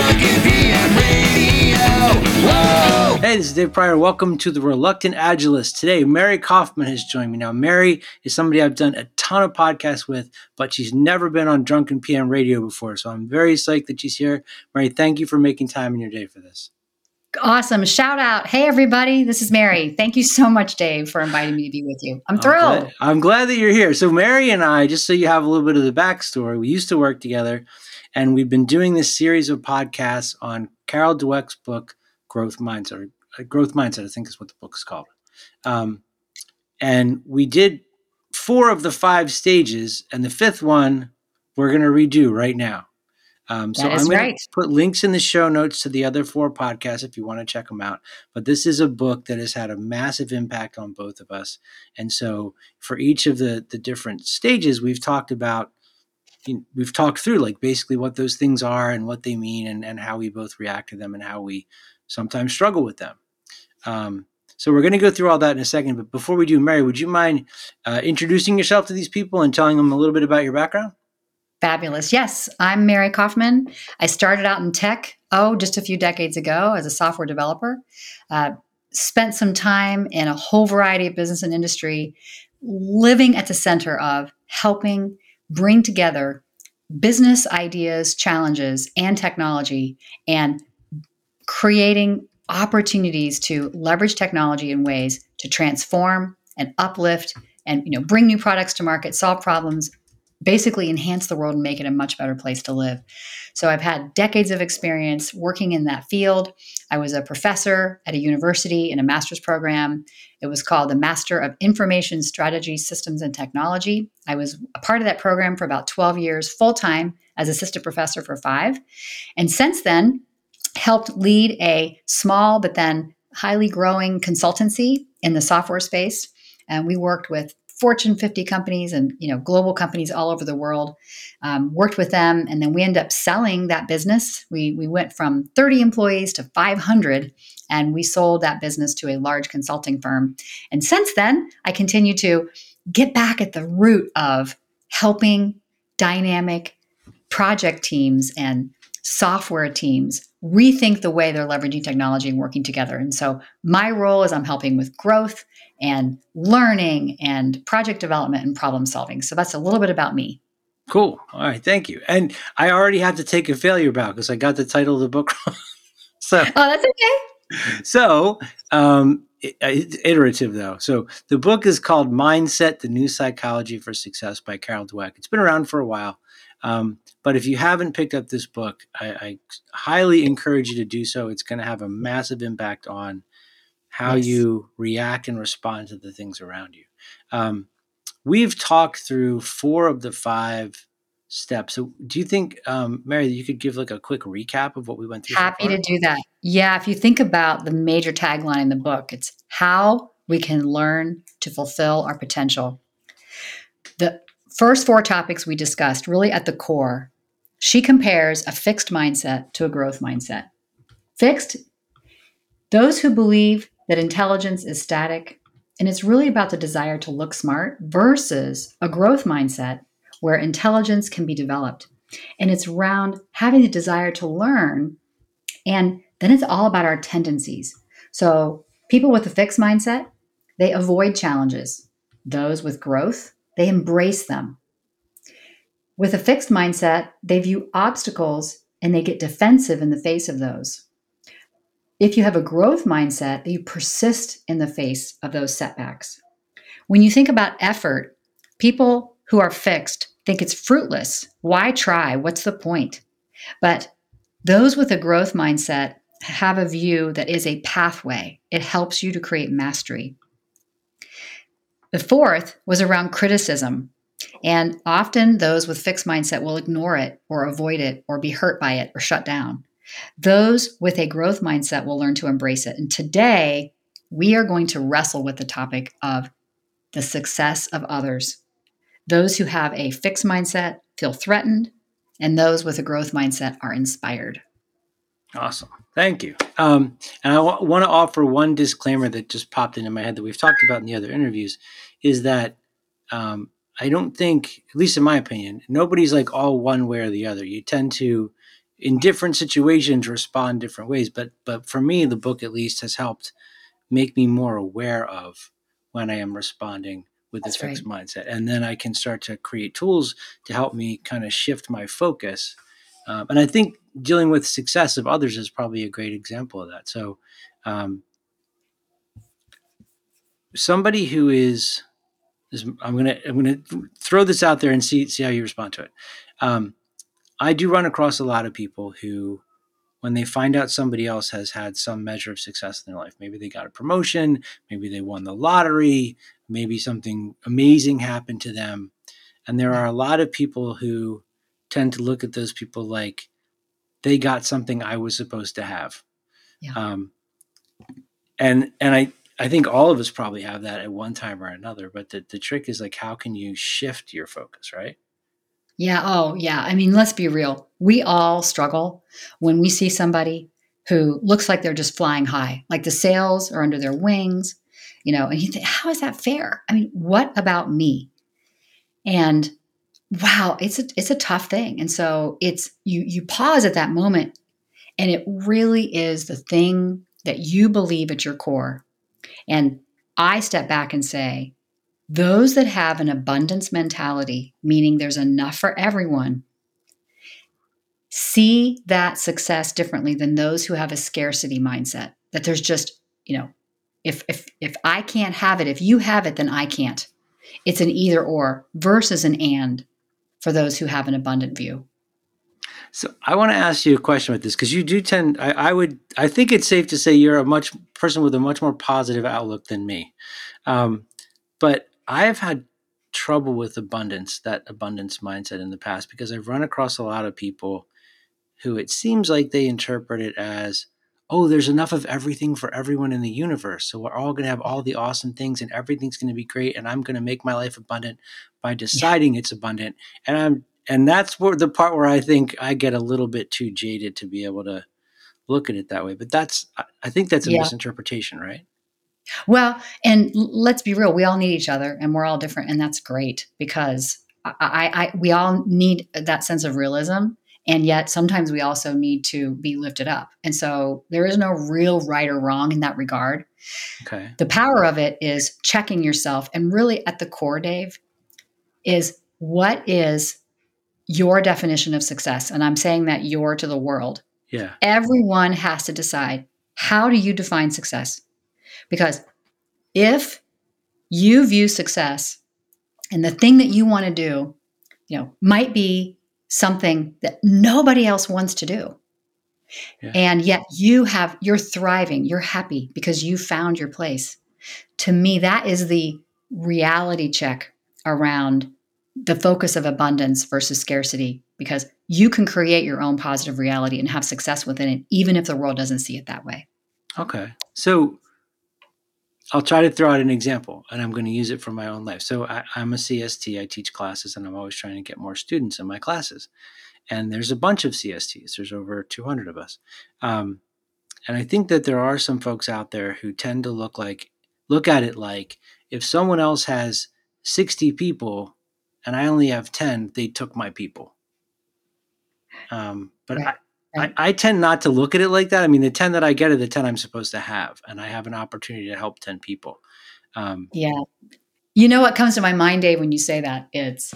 Drunken PM radio. Whoa! Hey, this is Dave Pryor. Welcome to the Reluctant Agilist. Today, Mary Kaufman has joined me. Now, Mary is somebody I've done a ton of podcasts with, but she's never been on Drunken PM radio before, so I'm very psyched that she's here. Mary, thank you for making time in your day for this. Awesome. Shout out. Hey, everybody. This is Mary. Thank you so much, Dave, for inviting me to be with you. I'm thrilled. I'm glad that you're here. So Mary and I, just so you have a little bit of the backstory, we used to work together, and we've been doing this series of podcasts on Carol Dweck's book, Growth Minds, or Growth Mindset, I think is what the book is called. And we did 4 of the 5 stages, and the 5th one we're going to redo right now. So I'm going to put links in the show notes to the other 4 podcasts if you want to check them out. But this is a book that has had a massive impact on both of us. And so for each of the different stages, we've talked about, we've talked through like basically what those things are and what they mean and how we both react to them and how we sometimes struggle with them. So we're going to go through all that in a second. But before we do, Mary, would you mind introducing yourself to these people and telling them a little bit about your background? Fabulous. Yes, I'm Mary Kaufman. I started out in tech, just a few decades ago as a software developer. Spent some time in a whole variety of business and industry, living at the center of helping bring together business ideas, challenges, and technology, and creating opportunities to leverage technology in ways to transform and uplift and bring new products to market, solve problems, basically enhance the world and make it a much better place to live. So I've had decades of experience working in that field. I was a professor at a university in a master's program. It was called the Master of Information Strategy, Systems, and Technology. I was a part of that program for about 12 years, full-time as assistant professor for 5. And since then, helped lead a small but then highly growing consultancy in the software space. And we worked with Fortune 50 companies and global companies all over the world, worked with them. And then we ended up selling that business. We went from 30 employees to 500, and we sold that business to a large consulting firm. And since then, I continue to get back at the root of helping dynamic project teams and software teams rethink the way they're leveraging technology and working together. And so my role is I'm helping with growth and learning and project development and problem solving. So that's a little bit about me. Cool. All right. Thank you. And I already had to take a failure bow because I got the title of the book wrong. That's okay. So iterative though. So the book is called Mindset, The New Psychology for Success by Carol Dweck. It's been around for a while. But if you haven't picked up this book, I highly encourage you to do so. It's going to have a massive impact on how you react and respond to the things around you. We've talked through 4 of the 5 steps. So do you think, Mary, you could give like a quick recap of what we went through? Happy to do that. Yeah. If you think about the major tagline in the book, it's how we can learn to fulfill our potential. The first 4 topics we discussed really at the core. She compares a fixed mindset to a growth mindset. Fixed, those who believe that intelligence is static and it's really about the desire to look smart, versus a growth mindset where intelligence can be developed. And it's around having the desire to learn, and then it's all about our tendencies. So people with a fixed mindset, they avoid challenges. Those with growth, they embrace them. With a fixed mindset, they view obstacles and they get defensive in the face of those. If you have a growth mindset, you persist in the face of those setbacks. When you think about effort, people who are fixed think it's fruitless. Why try? What's the point? But those with a growth mindset have a view that is a pathway. It helps you to create mastery. The 4th was around criticism. And often those with fixed mindset will ignore it or avoid it or be hurt by it or shut down. Those with a growth mindset will learn to embrace it. And today we are going to wrestle with the topic of the success of others. Those who have a fixed mindset feel threatened, and those with a growth mindset are inspired. Awesome. Thank you. And I want to offer one disclaimer that just popped into my head that we've talked about in the other interviews, is that I don't think, at least in my opinion, nobody's like all one way or the other. You tend to in different situations respond different ways. But for me, the book at least has helped make me more aware of when I am responding with this fixed mindset. And then I can start to create tools to help me kind of shift my focus. And I think dealing with success of others is probably a great example of that. So somebody who is, I'm gonna throw this out there and see how you respond to it. I do run across a lot of people who, when they find out somebody else has had some measure of success in their life, maybe they got a promotion, maybe they won the lottery, maybe something amazing happened to them. And there are a lot of people who tend to look at those people like they got something I was supposed to have. Yeah. And I think all of us probably have that at one time or another, but the trick is like, how can you shift your focus, right? Yeah. Oh, yeah. I mean, let's be real. We all struggle when we see somebody who looks like they're just flying high, like the sails are under their wings, you know, and you think, how is that fair? I mean, what about me? And wow, it's a tough thing. And so it's, you pause at that moment, and it really is the thing that you believe at your core. And I step back and say, those that have an abundance mentality, meaning there's enough for everyone, see that success differently than those who have a scarcity mindset, that there's just, you know, if I can't have it, if you have it, then I can't. It's an either or versus an and for those who have an abundant view. So I want to ask you a question with this, because you do tend, I think it's safe to say you're a person with a much more positive outlook than me. But I have had trouble with abundance, that abundance mindset in the past, because I've run across a lot of people who it seems like they interpret it as, oh, there's enough of everything for everyone in the universe. So we're all going to have all the awesome things and everything's going to be great. And I'm going to make my life abundant by deciding it's abundant. And that's where the part where I think I get a little bit too jaded to be able to look at it that way. But I think that's a misinterpretation, right? Well, and let's be real. We all need each other and we're all different. And that's great, because we all need that sense of realism. And yet sometimes we also need to be lifted up. And so there is no real right or wrong in that regard. Okay. The power of it is checking yourself. And really at the core, Dave, is what is your definition of success? And I'm saying that you're to the world. Yeah. Everyone has to decide, how do you define success? Because if you view success and the thing that you want to do, you know, might be something that nobody else wants to do. Yeah. And yet you're thriving, you're happy because you found your place. To me, that is the reality check around the focus of abundance versus scarcity, because you can create your own positive reality and have success within it, even if the world doesn't see it that way. Okay. So I'll try to throw out an example, and I'm going to use it for my own life. So I'm a CST. I teach classes, and I'm always trying to get more students in my classes. And there's a bunch of CSTs. There's over 200 of us. And I think that there are some folks out there who tend to look at it like, if someone else has 60 people and I only have 10, they took my people. I tend not to look at it like that. I mean, the 10 that I get are the 10 I'm supposed to have, and I have an opportunity to help 10 people. Yeah. You know what comes to my mind, Dave, when you say that? It's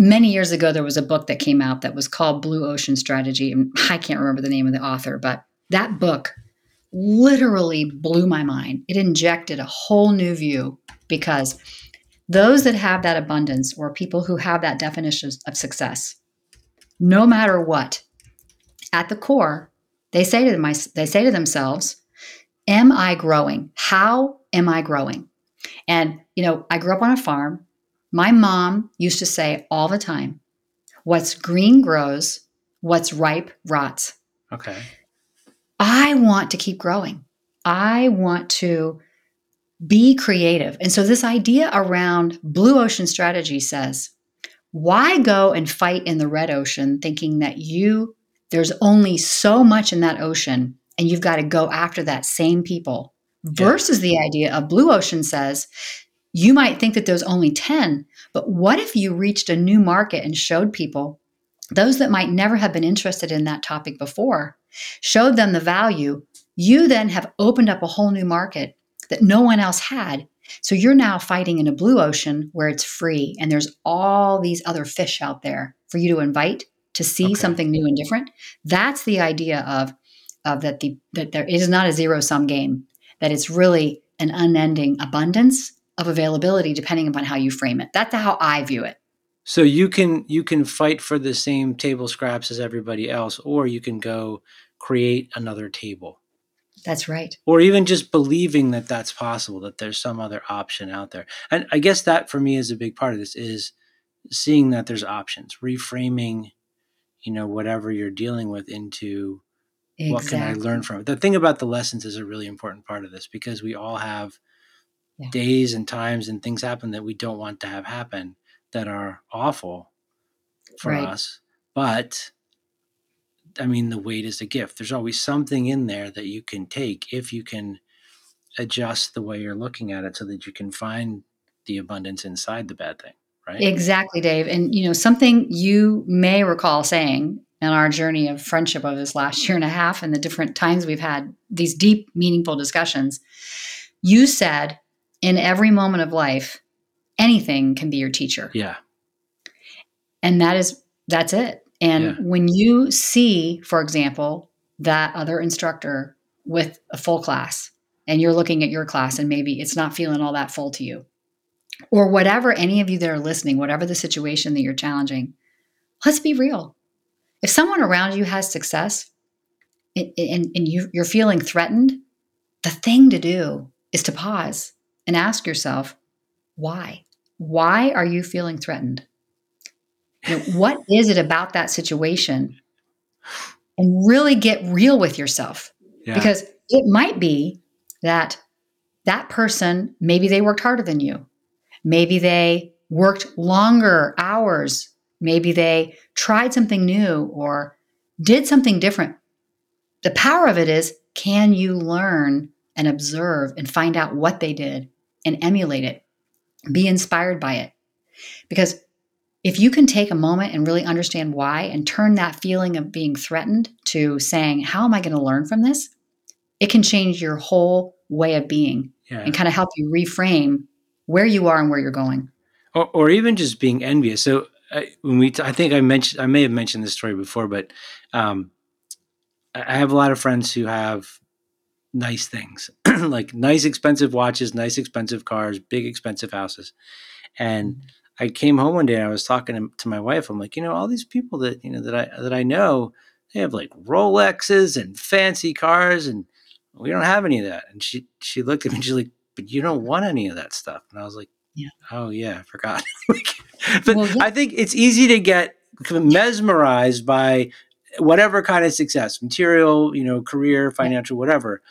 many years ago, there was a book that came out that was called Blue Ocean Strategy. And I can't remember the name of the author, but that book literally blew my mind. It injected a whole new view, because those that have that abundance, or people who have that definition of success, no matter what, at the core, they say to themselves, am I growing? How am I growing? And, you know, I grew up on a farm. My mom used to say all the time, what's green grows, what's ripe rots. Okay. I want to keep growing. I want to be creative. And so this idea around Blue Ocean Strategy says, why go and fight in the red ocean thinking that there's only so much in that ocean, and you've got to go after that same people, versus the idea of Blue Ocean says, you might think that there's only 10, but what if you reached a new market and showed people those that might never have been interested in that topic before, showed them the value. You then have opened up a whole new market that no one else had. So you're now fighting in a blue ocean where it's free and there's all these other fish out there for you to invite to see something new and different. That's the idea of that there is not a zero-sum game, that it's really an unending abundance of availability depending upon how you frame it. That's how I view it. So you can fight for the same table scraps as everybody else, or you can go create another table. That's right. Or even just believing that that's possible, that there's some other option out there. And I guess that for me is a big part of this, is seeing that there's options, reframing, whatever you're dealing with into what can I learn from it? The thing about the lessons is a really important part of this, because we all have days and times and things happen that we don't want to have happen that are awful for us. But the weight is a gift. There's always something in there that you can take if you can adjust the way you're looking at it so that you can find the abundance inside the bad thing, right? Exactly, Dave. And, something you may recall saying in our journey of friendship over this last year and a half and the different times we've had these deep, meaningful discussions, you said in every moment of life, anything can be your teacher. Yeah. And that's it. And when you see, for example, that other instructor with a full class and you're looking at your class and maybe it's not feeling all that full to you, or whatever, any of you that are listening, whatever the situation that you're challenging, let's be real. If someone around you has success and you're feeling threatened, the thing to do is to pause and ask yourself, why? Why are you feeling threatened? What is it about that situation? And really get real with yourself, because it might be that person, maybe they worked harder than you. Maybe they worked longer hours. Maybe they tried something new or did something different. The power of it is, can you learn and observe and find out what they did and emulate it? Be inspired by it. Because if you can take a moment and really understand why and turn that feeling of being threatened to saying, how am I going to learn from this? It can change your whole way of being and kind of help you reframe where you are and where you're going. Or even just being envious. So I may have mentioned this story before, but I have a lot of friends who have nice things, like nice, expensive watches, nice, expensive cars, big, expensive houses. And I came home one day and I was talking to my wife. I'm like, all these people that, that I know, they have like Rolexes and fancy cars, and we don't have any of that. And she looked at me and she's like, but you don't want any of that stuff. And I was like, I forgot. I think it's easy to get mesmerized by whatever kind of success, material, career, financial, whatever,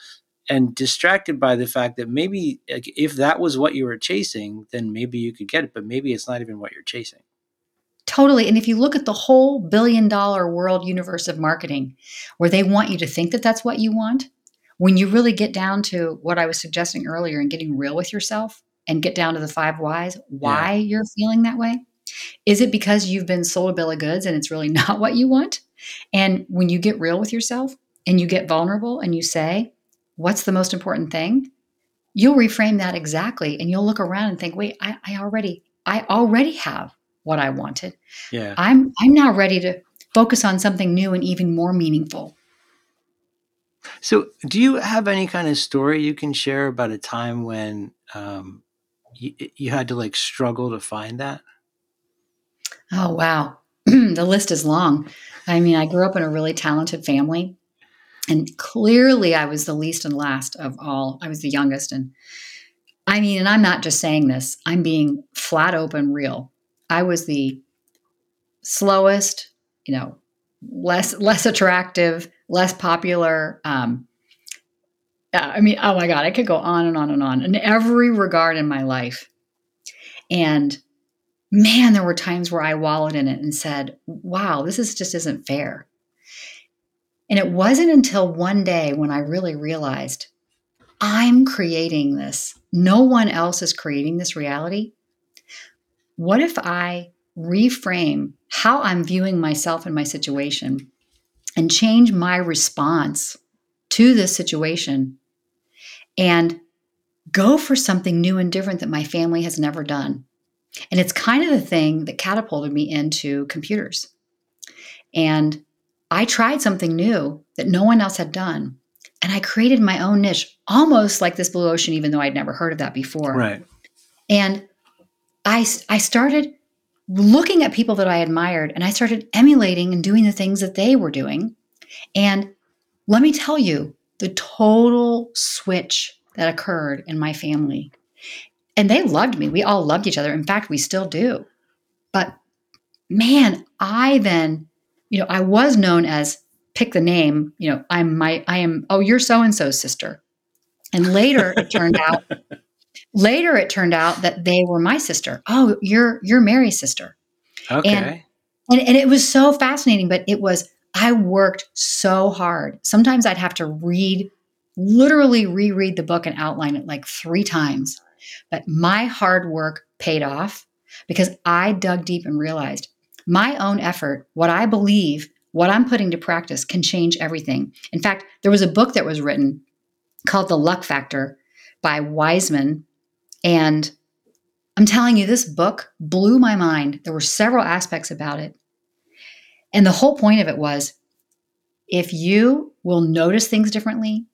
and distracted by the fact that maybe if that was what you were chasing, then maybe you could get it, but maybe it's not even what you're chasing. Totally. And if you look at the whole $1 billion world universe of marketing, where they want you to think that that's what you want, when you really get down to what I was suggesting earlier and getting real with yourself and get down to the 5 whys, why you're feeling that way. Is it because you've been sold a bill of goods and it's really not what you want? And when you get real with yourself and you get vulnerable and you say, what's the most important thing? You'll reframe that exactly. And you'll look around and think, wait, I already have what I wanted. Yeah. I'm now ready to focus on something new and even more meaningful. So do you have any kind of story you can share about a time when you had to like struggle to find that? Oh, wow. The list is long. I grew up in a really talented family, and clearly I was the least and last of all. I was the youngest. And I'm not just saying this, I'm being flat open real. I was the slowest, less attractive, less popular. Oh my God, I could go on and on and on in every regard in my life. And man, there were times where I wallowed in it and said, wow, this just isn't fair. And it wasn't until one day when I really realized I'm creating this. No one else is creating this reality. What if I reframe how I'm viewing myself and my situation and change my response to this situation and go for something new and different that my family has never done. And it's kind of the thing that catapulted me into computers. And I tried something new that no one else had done. And I created my own niche, almost like this Blue Ocean, even though I'd never heard of that before. Right. And I started looking at people that I admired, and I started emulating and doing the things that they were doing. And let me tell you, the total switch that occurred in my family. And they loved me. We all loved each other. In fact, we still do. But man, I then, I was known as, pick the name, I am, you're so-and-so's sister. And later it turned out, that they were my sister. Oh, you're Mary's sister. Okay. And it was so fascinating, but I worked so hard. Sometimes I'd have to reread the book and outline it like 3 times. But my hard work paid off because I dug deep and realized my own effort, what I believe, what I'm putting to practice can change everything. In fact, there was a book that was written called The Luck Factor by Wiseman. And I'm telling you, this book blew my mind. There were several aspects about it. And the whole point of it was, if you will notice things differently,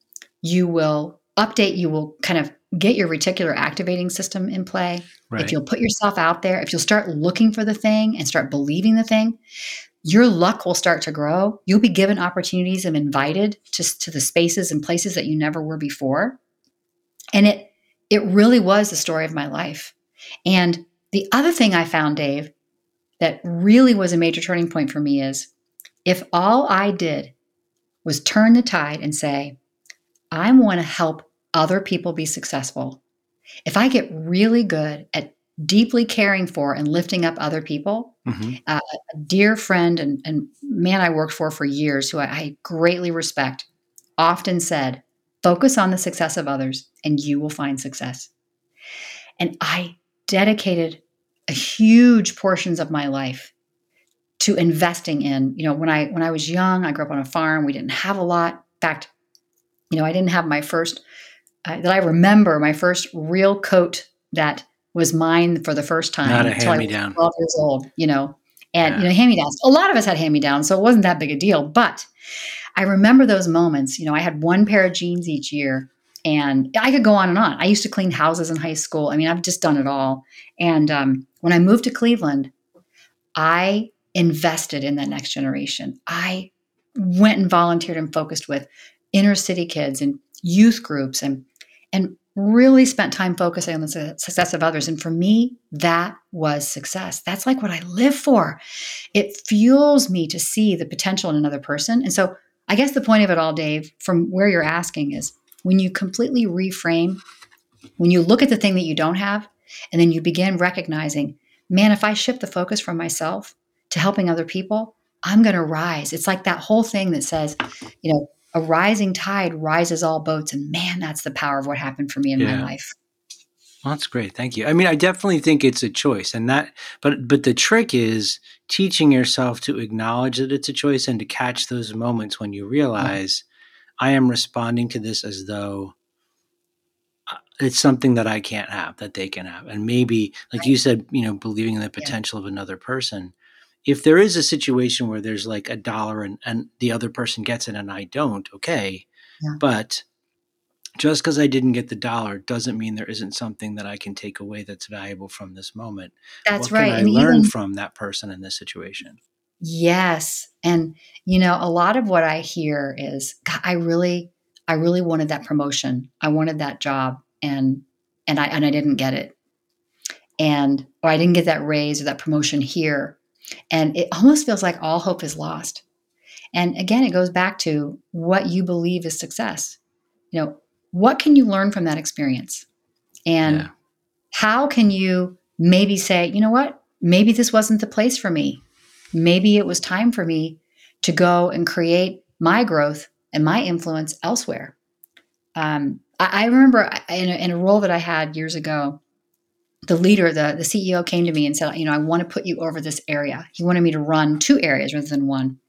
you will update, you will kind of get your reticular activating system in play. Right. If you'll put yourself out there, if you'll start looking for the thing and start believing the thing, your luck will start to grow. You'll be given opportunities and invited to the spaces and places that you never were before. And it really was the story of my life. And the other thing I found, Dave, that really was a major turning point for me is if all I did was turn the tide and say, I want to help other people be successful. If I get really good at deeply caring for and lifting up other people, mm-hmm. A dear friend and man I worked for years, who I greatly respect, often said, focus on the success of others and you will find success. And I dedicated huge portions of my life to investing in, when I was young, I grew up on a farm. We didn't have a lot. In fact, I didn't have my first, that I remember, my first real coat that was mine for the first time. Not a hand-me-down. 12 years old, hand-me-downs. A lot of us had hand-me-downs, so it wasn't that big a deal. But I remember those moments. I had one pair of jeans each year, and I could go on and on. I used to clean houses in high school. I mean, I've just done it all. And when I moved to Cleveland, I invested in that next generation. I went and volunteered and focused with inner city kids and youth groups and really spent time focusing on the success of others. And for me, that was success. That's like what I live for. It fuels me to see the potential in another person. And so I guess the point of it all, Dave, from where you're asking is when you completely reframe, when you look at the thing that you don't have, and then you begin recognizing, man, if I shift the focus from myself to helping other people, I'm going to rise. It's like that whole thing that says, a rising tide rises all boats. And man, that's the power of what happened for me in my life. Well, that's great. Thank you. I mean, I definitely think it's a choice and but the trick is teaching yourself to acknowledge that it's a choice and to catch those moments when you realize I am responding to this as though it's something that I can't have, that they can have. And maybe, like you said, believing in the potential of another person. If there is a situation where there's like $1 and the other person gets it and I don't, okay. Yeah. But just because I didn't get the $1 doesn't mean there isn't something that I can take away that's valuable from this moment. That's right. What can I learn from that person in this situation? Yes. And, a lot of what I hear is, God, I really wanted that promotion. I wanted that job and I didn't get it. Or I didn't get that raise or that promotion here. And it almost feels like all hope is lost. And again, it goes back to what you believe is success. What can you learn from that experience? And how can you maybe say, what? Maybe this wasn't the place for me. Maybe it was time for me to go and create my growth and my influence elsewhere. I remember in a role that I had years ago, the leader, the CEO came to me and said, you know, I want to put you over this area. He wanted me to run 2 areas rather than one.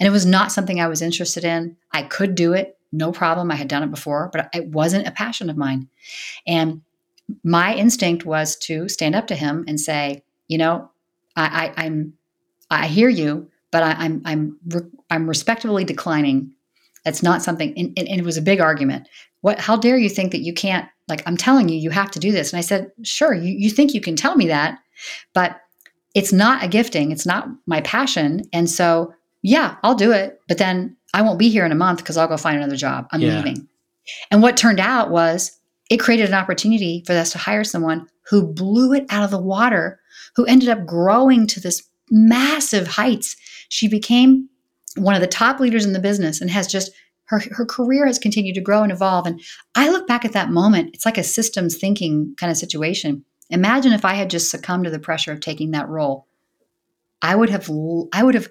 And it was not something I was interested in. I could do it, no problem. I had done it before, but it wasn't a passion of mine. And my instinct was to stand up to him and say, you know, I hear you, but I'm respectfully declining. That's not something. And it was a big argument. How dare you think that you can't, like, I'm telling you, you have to do this. And I said, sure, you think you can tell me that, but it's not a gifting. It's not my passion. And so, yeah, I'll do it. But then I won't be here in a month because I'll go find another job. I'm leaving. And what turned out was it created an opportunity for us to hire someone who blew it out of the water, who ended up growing to this massive heights. She became one of the top leaders in the business and has just, her career has continued to grow and evolve. And I look back at that moment, it's like a systems thinking kind of situation. Imagine if I had just succumbed to the pressure of taking that role. I would have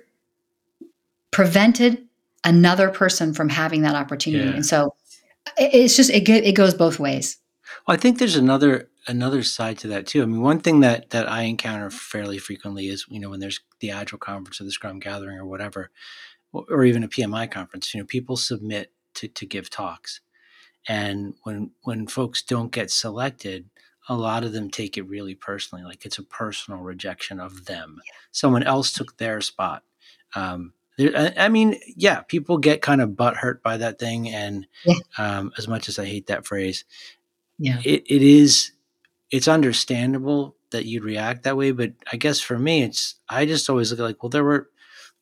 prevented another person from having that opportunity. Yeah. And so it's just, it goes both ways. Well, I think there's another side to that too. I mean, one thing that I encounter fairly frequently is, you know, when there's the Agile conference or the Scrum Gathering or whatever, or even a PMI conference, you know, people submit to give talks. And when folks don't get selected, a lot of them take it really personally. Like it's a personal rejection of them. Yeah. Someone else took their spot. I mean, yeah, people get kind of butthurt by that thing. And as much as I hate that phrase, it's understandable that you'd react that way. But I guess for me, I just always look like, well, there were,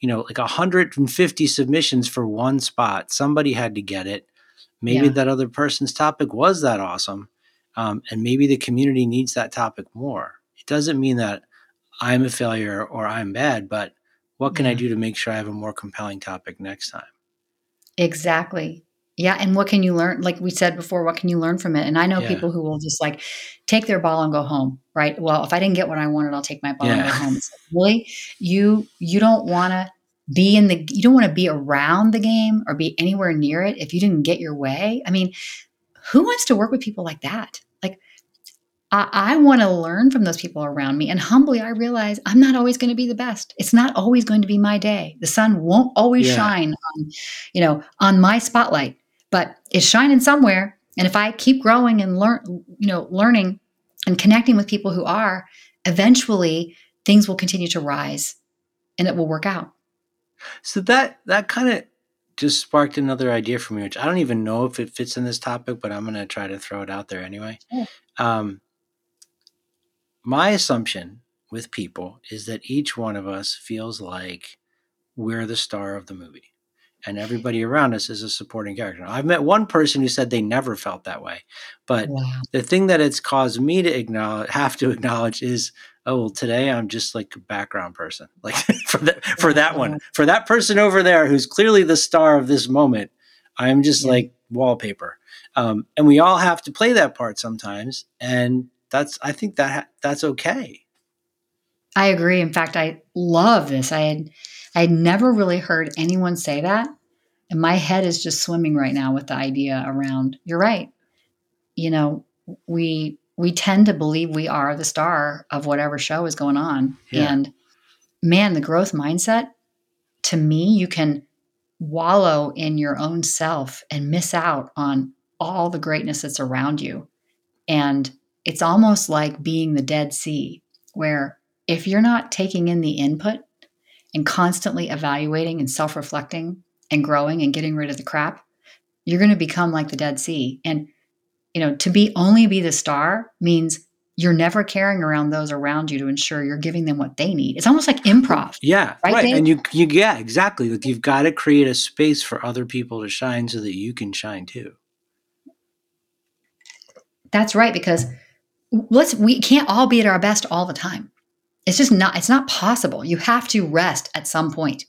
you know, like 150 submissions for one spot. Somebody had to get it. Maybe that other person's topic was that awesome. And maybe the community needs that topic more. It doesn't mean that I'm a failure or I'm bad, but what can I do to make sure I have a more compelling topic next time? Exactly. Yeah. And what can you learn? Like we said before, what can you learn from it? And I know people who will just like take their ball and go home, right? Well, if I didn't get what I wanted, I'll take my ball and go home. It's like, really? You don't want to be you don't want to be around the game or be anywhere near it if you didn't get your way. I mean, who wants to work with people like that? Like I want to learn from those people around me. And humbly, I realize I'm not always going to be the best. It's not always going to be my day. The sun won't always shine on my spotlight. But it's shining somewhere. And if I keep growing and learning and connecting with people who are, eventually things will continue to rise and it will work out. So that kind of just sparked another idea for me, which I don't even know if it fits in this topic, but I'm going to try to throw it out there anyway. Sure. My assumption with people is that each one of us feels like we're the star of the movie. And everybody around us is a supporting character. I've met one person who said they never felt that way. But the thing that it's caused me to have to acknowledge is, today I'm just like a background person. Like for that person over there who's clearly the star of this moment, I'm just like wallpaper. And we all have to play that part sometimes. And I think that's okay. I agree. In fact, I love this. I had never really heard anyone say that. And my head is just swimming right now with the idea around, you're right. You know, we tend to believe we are the star of whatever show is going on. Yeah. And man, the growth mindset, to me, you can wallow in your own self and miss out on all the greatness that's around you. And it's almost like being the Dead Sea, where if you're not taking in the input and constantly evaluating and self-reflecting and growing and getting rid of the crap, you're going to become like the Dead Sea. And, you know, to only be the star means you're never carrying around those around you to ensure you're giving them what they need. It's almost like improv. Yeah, right. And you exactly. Like you've got to create a space for other people to shine so that you can shine too. That's right. Because we can't all be at our best all the time. It's just not, it's not possible. You have to rest at some point.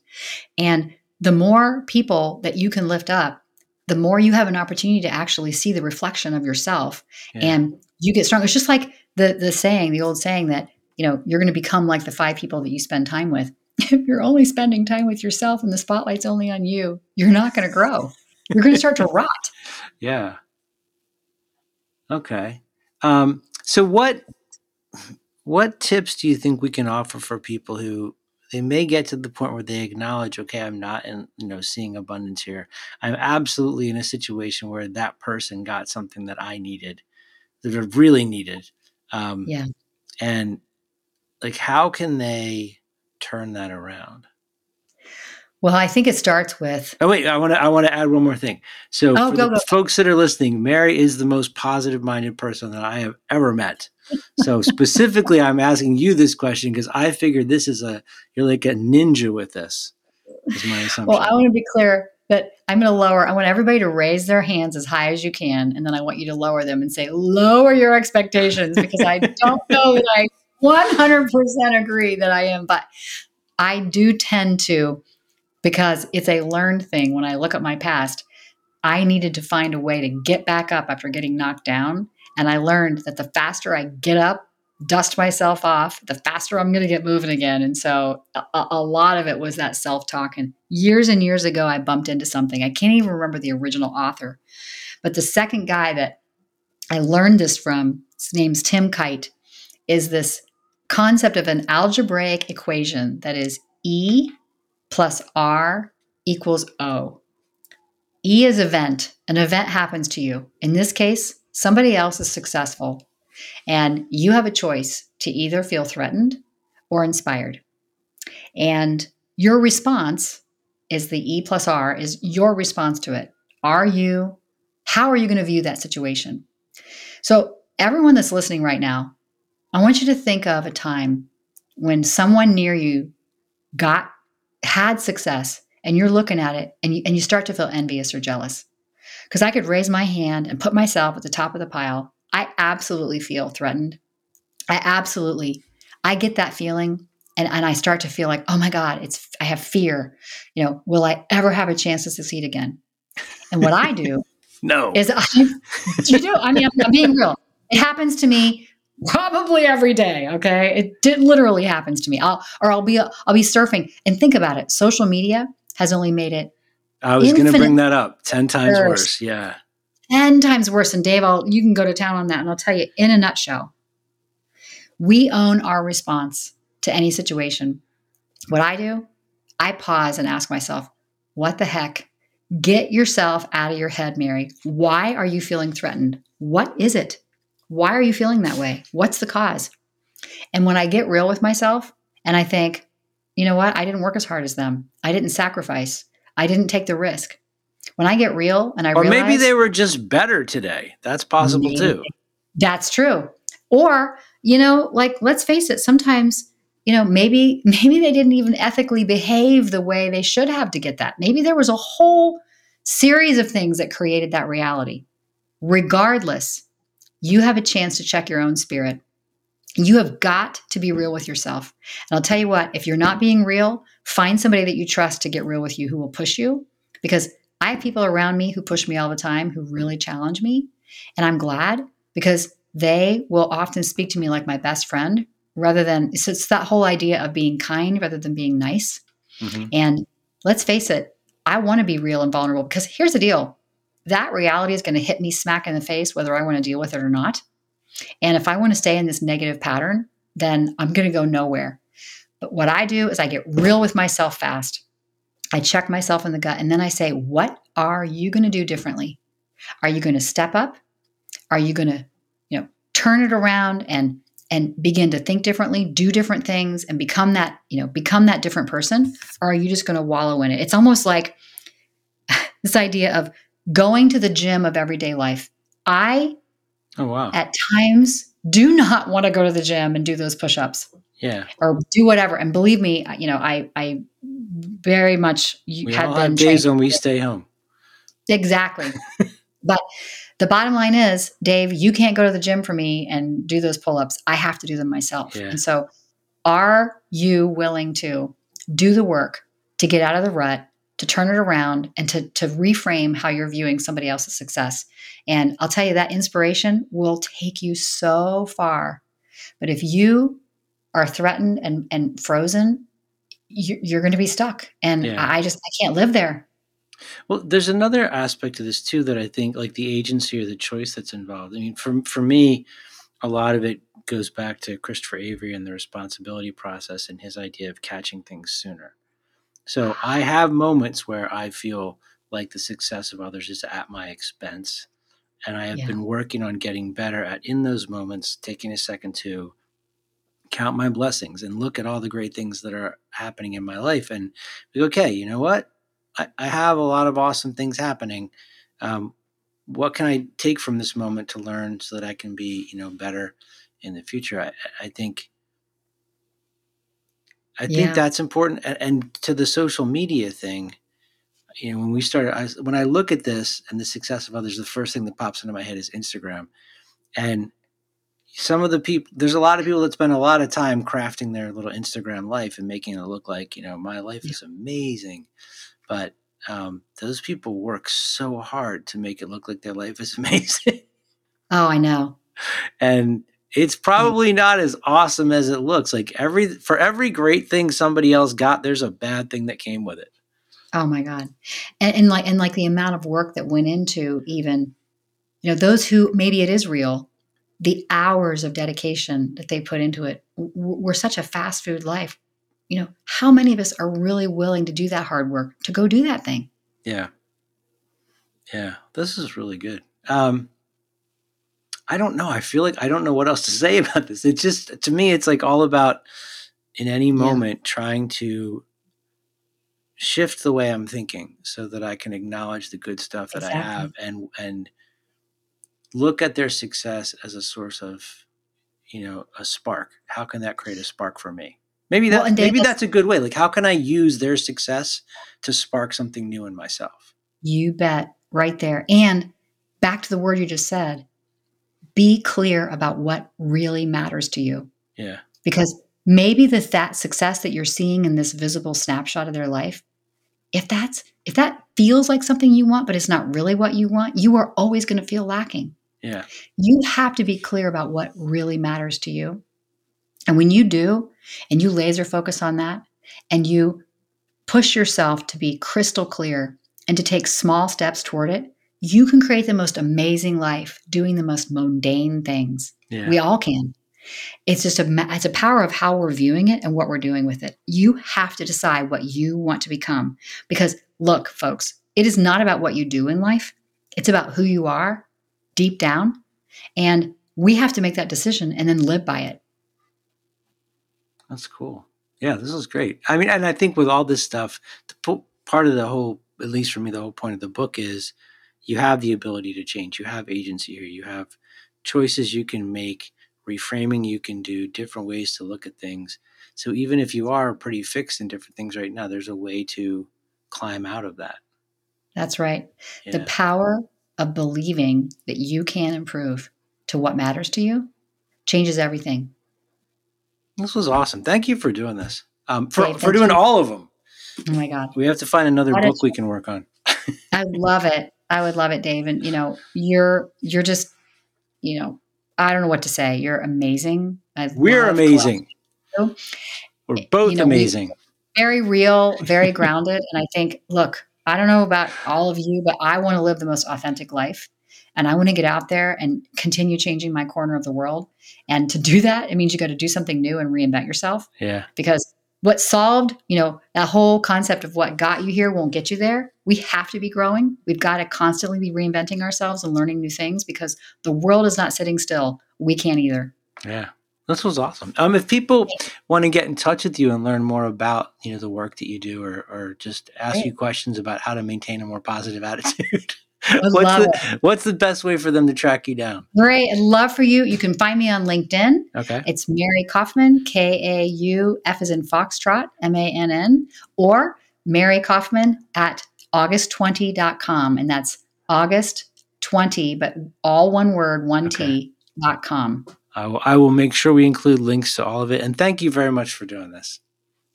And the more people that you can lift up, the more you have an opportunity to actually see the reflection of yourself and you get stronger. It's just like the old saying that, you know, you're going to become like the 5 people that you spend time with. If you're only spending time with yourself and the spotlight's only on you, you're not going to grow. You're going to start to rot. Yeah. Okay. So what what tips do you think we can offer for people who they may get to the point where they acknowledge, okay, I'm not in, seeing abundance here. I'm absolutely in a situation where that person got something that I needed, that I really needed. And like, how can they turn that around? Well, I think it starts with. Oh wait, I want to add one more thing. So for the folks that are listening, Mary is the most positive-minded person that I have ever met. So specifically, I'm asking you this question because I figured this is you're like a ninja with this. Is my assumption. Well, I want to be clear that I want everybody to raise their hands as high as you can, and then I want you to lower them and say, "Lower your expectations," because I don't know that I 100% agree that I am, but I do tend to. Because it's a learned thing. When I look at my past, I needed to find a way to get back up after getting knocked down. And I learned that the faster I get up, dust myself off, the faster I'm going to get moving again. And so a lot of it was that self-talk. And years ago, I bumped into something. I can't even remember the original author. But the second guy that I learned this from, his name's Tim Kite, is this concept of an algebraic equation that is E plus R equals O. E is event. An event happens to you. In this case, somebody else is successful. And you have a choice to either feel threatened or inspired. And your response is the E plus R is your response to it. How are you going to view that situation? So everyone that's listening right now, I want you to think of a time when someone near you had success and you're looking at it and you start to feel envious or jealous. Because I could raise my hand and put myself at the top of the pile. I absolutely feel threatened. I get that feeling and I start to feel like, oh my God, I have fear. Will I ever have a chance to succeed again? And what I do I'm being real. It happens to me probably every day. Okay. It literally happens to me. I'll be surfing and think about it. Social media has only made it. I was going to bring that up 10 times worse. Yeah. 10 times worse. And Dave, you can go to town on that. And I'll tell you in a nutshell, we own our response to any situation. What I do, I pause and ask myself, what the heck? Get yourself out of your head, Mary. Why are you feeling threatened? What is it? Why are you feeling that way? What's the cause? And when I get real with myself and I think, you know what? I didn't work as hard as them. I didn't sacrifice. I didn't take the risk. When I get real and realize. Or maybe they were just better today. That's possible too. That's true. Or, let's face it. Sometimes, maybe they didn't even ethically behave the way they should have to get that. Maybe there was a whole series of things that created that reality. Regardless, you have a chance to check your own spirit. You have got to be real with yourself. And I'll tell you what, if you're not being real, find somebody that you trust to get real with you who will push you. Because I have people around me who push me all the time, who really challenge me. And I'm glad because they will often speak to me like my best friend rather than, so it's that whole idea of being kind rather than being nice. Mm-hmm. And let's face it, I want to be real and vulnerable because here's the deal. That reality is going to hit me smack in the face, whether I want to deal with it or not. And if I want to stay in this negative pattern, then I'm going to go nowhere. But what I do is I get real with myself fast. I check myself in the gut and then I say, what are you going to do differently? Are you going to step up? Are you going to, turn it around and begin to think differently, do different things and become that different person? Or are you just going to wallow in it? It's almost like this idea of going to the gym of everyday life. I at times do not want to go to the gym and do those push-ups. Yeah. Or do whatever. And believe me, I very much have days when we stay home. Exactly. But the bottom line is, Dave, you can't go to the gym for me and do those pull-ups. I have to do them myself. Yeah. And so are you willing to do the work to get out of the rut, to turn it around and to reframe how you're viewing somebody else's success? And I'll tell you that inspiration will take you so far. But if you are threatened and frozen, you're going to be stuck. And yeah. I can't live there. Well, there's another aspect to this too, that I think like the agency or the choice that's involved. I mean, for me, a lot of it goes back to Christopher Avery and the responsibility process and his idea of catching things sooner. So I have moments where I feel like the success of others is at my expense. And I have been working on getting better at, in those moments, taking a second to count my blessings and look at all the great things that are happening in my life. And we go, okay, you know what? I have a lot of awesome things happening. What can I take from this moment to learn so that I can be, you know, better in the future? I think that's important. And to the social media thing, you know, when we started, when I look at this and the success of others, the first thing that pops into my head is Instagram. And some of the people, there's a lot of people that spend a lot of time crafting their little Instagram life and making it look like, you know, my life is amazing. But those people work so hard to make it look like their life is amazing. Oh, I know. And it's probably not as awesome as it looks. Like for every great thing somebody else got, there's a bad thing that came with it. Oh my God. And like the amount of work that went into even, you know, those who maybe it is real, the hours of dedication that they put into it. We're such a fast food life. You know, how many of us are really willing to do that hard work to go do that thing? Yeah. Yeah. This is really good. I don't know. I feel like I don't know what else to say about this. It's just, to me, it's like all about in any moment trying to shift the way I'm thinking so that I can acknowledge the good stuff that I have and look at their success as a source of, you know, a spark. How can that create a spark for me? Maybe that's a good way. Like, how can I use their success to spark something new in myself? You bet. Right there. And back to the word you just said, be clear about what really matters to you. Yeah. Because maybe that success that you're seeing in this visible snapshot of their life, if that feels like something you want, but it's not really what you want, you are always going to feel lacking. Yeah. You have to be clear about what really matters to you. And when you do, and you laser focus on that, and you push yourself to be crystal clear and to take small steps toward it, you can create the most amazing life doing the most mundane things. Yeah. We all can. It's just it's a power of how we're viewing it and what we're doing with it. You have to decide what you want to become, because look, folks, it is not about what you do in life. It's about who you are deep down. And we have to make that decision and then live by it. That's cool. Yeah, this is great. I mean, and I think with all this stuff, part of the whole, at least for me, the whole point of the book is you have the ability to change. You have agency here. You have choices you can make. Reframing you can do, different ways to look at things. So even if you are pretty fixed in different things right now, there's a way to climb out of that. That's right. Yeah. The power of believing that you can improve to what matters to you changes everything. This was awesome. Thank you for doing this. For doing all of them. Oh my God. We have to find another book we can work on. I love it. I would love it, Dave. And you know, you're just, you know, I don't know what to say. You're amazing. We're amazing. We're both amazing. Very real, very grounded. And I think, look, I don't know about all of you, but I want to live the most authentic life. And I want to get out there and continue changing my corner of the world. And to do that, it means you got to do something new and reinvent yourself. Yeah. Because what solved, you know, that whole concept of what got you here won't get you there. We have to be growing. We've got to constantly be reinventing ourselves and learning new things, because the world is not sitting still. We can't either. Yeah. This was awesome. If people want to get in touch with you and learn more about, you know, the work that you do, or just ask you questions about how to maintain a more positive attitude, what's the best way for them to track you down? Great. I'd love for you. You can find me on LinkedIn. Okay. It's Mary Kaufman, K-A-U-F as in Foxtrot, M-A-N-N, or Mary Kaufman at august20.com. And that's August 20, but all one word, T.com. I will make sure we include links to all of it. And thank you very much for doing this.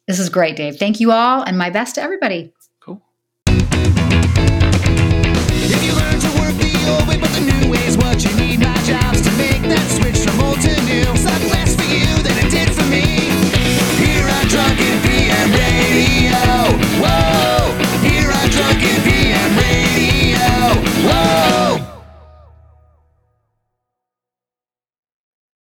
This is great, Dave. Thank you all, and my best to everybody.